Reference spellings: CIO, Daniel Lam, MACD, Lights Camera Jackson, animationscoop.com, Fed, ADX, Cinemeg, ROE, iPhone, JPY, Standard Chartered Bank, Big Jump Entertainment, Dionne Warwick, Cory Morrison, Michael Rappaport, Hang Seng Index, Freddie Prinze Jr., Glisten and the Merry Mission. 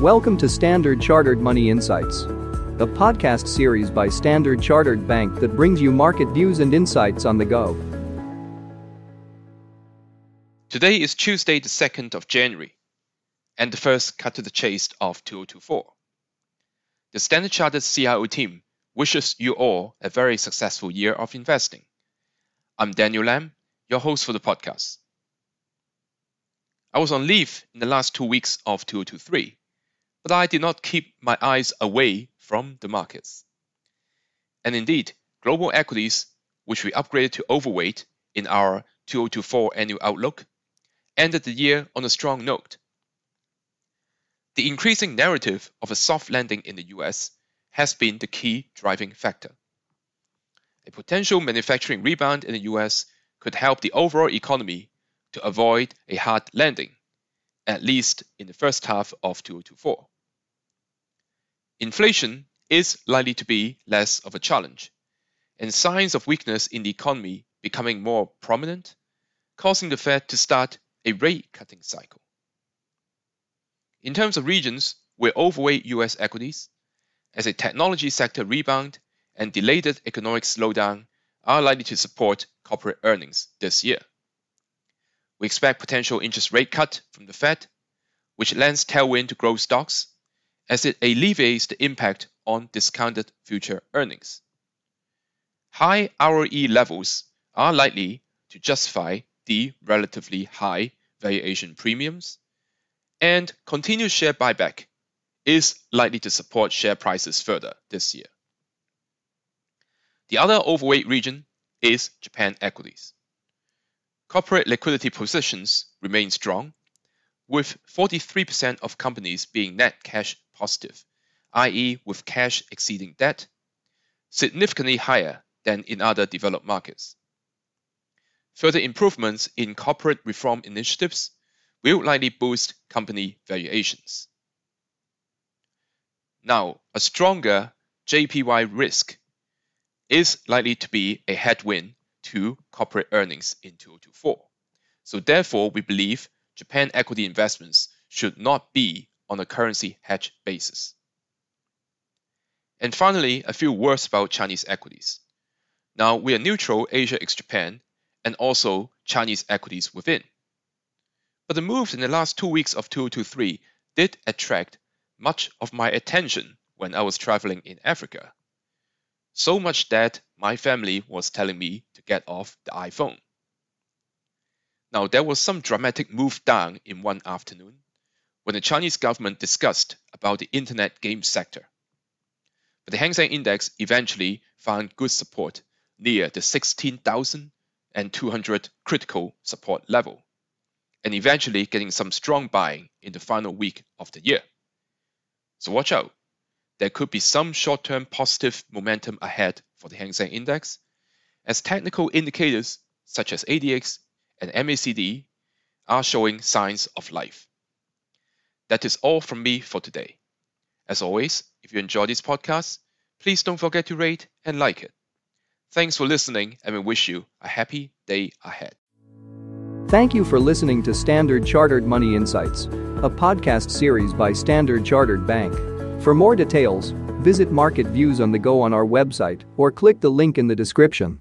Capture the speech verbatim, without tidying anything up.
Welcome to Standard Chartered Money Insights, a podcast series by Standard Chartered Bank that brings you market views and insights on the go. Today is Tuesday, the second of January, and the first cut to the chase of twenty twenty-four. The Standard Chartered C I O team wishes you all a very successful year of investing. I'm Daniel Lam, your host for the podcast. I was on leave in the last two weeks of twenty twenty-three, but I did not keep my eyes away from the markets. And indeed, global equities, which we upgraded to overweight in our twenty twenty-four annual outlook, ended the year on a strong note. The increasing narrative of a soft landing in the U S has been the key driving factor. A potential manufacturing rebound in the U S could help the overall economy to avoid a hard landing, at least in the first half of twenty twenty-four. Inflation is likely to be less of a challenge, and signs of weakness in the economy becoming more prominent, causing the Fed to start a rate-cutting cycle. In terms of regions, we're overweight U S equities, as a technology sector rebound and delayed economic slowdown are likely to support corporate earnings this year. We expect potential interest rate cut from the Fed, which lends tailwind to growth stocks, as it alleviates the impact on discounted future earnings. High R O E levels are likely to justify the relatively high valuation premiums, and continued share buyback is likely to support share prices further this year. The other overweight region is Japan equities. Corporate liquidity positions remain strong, with forty-three percent of companies being net cash positive, that is with cash exceeding debt, significantly higher than in other developed markets. Further improvements in corporate reform initiatives will likely boost company valuations. Now, a stronger J P Y risk is likely to be a headwind to corporate earnings in twenty twenty-four. So therefore, we believe Japan equity investments should not be on a currency hedge basis. And finally, a few words about Chinese equities. Now, we are neutral Asia ex-Japan and also Chinese equities within. But the moves in the last two weeks of twenty twenty-three did attract much of my attention when I was traveling in Africa. So much that my family was telling me to get off the iPhone. Now, there was some dramatic move down in one afternoon when the Chinese government discussed about the internet game sector. But the Hang Seng Index eventually found good support near the sixteen thousand two hundred critical support level, and eventually getting some strong buying in the final week of the year. So watch out. There could be some short-term positive momentum ahead for the Hang Seng Index, as technical indicators such as A D X and M A C D are showing signs of life. That is all from me for today. As always, if you enjoy this podcast, please don't forget to rate and like it. Thanks for listening, and we wish you a happy day ahead. Thank you for listening to Standard Chartered Money Insights, a podcast series by Standard Chartered Bank. For more details, visit Market Views on the Go on our website or click the link in the description.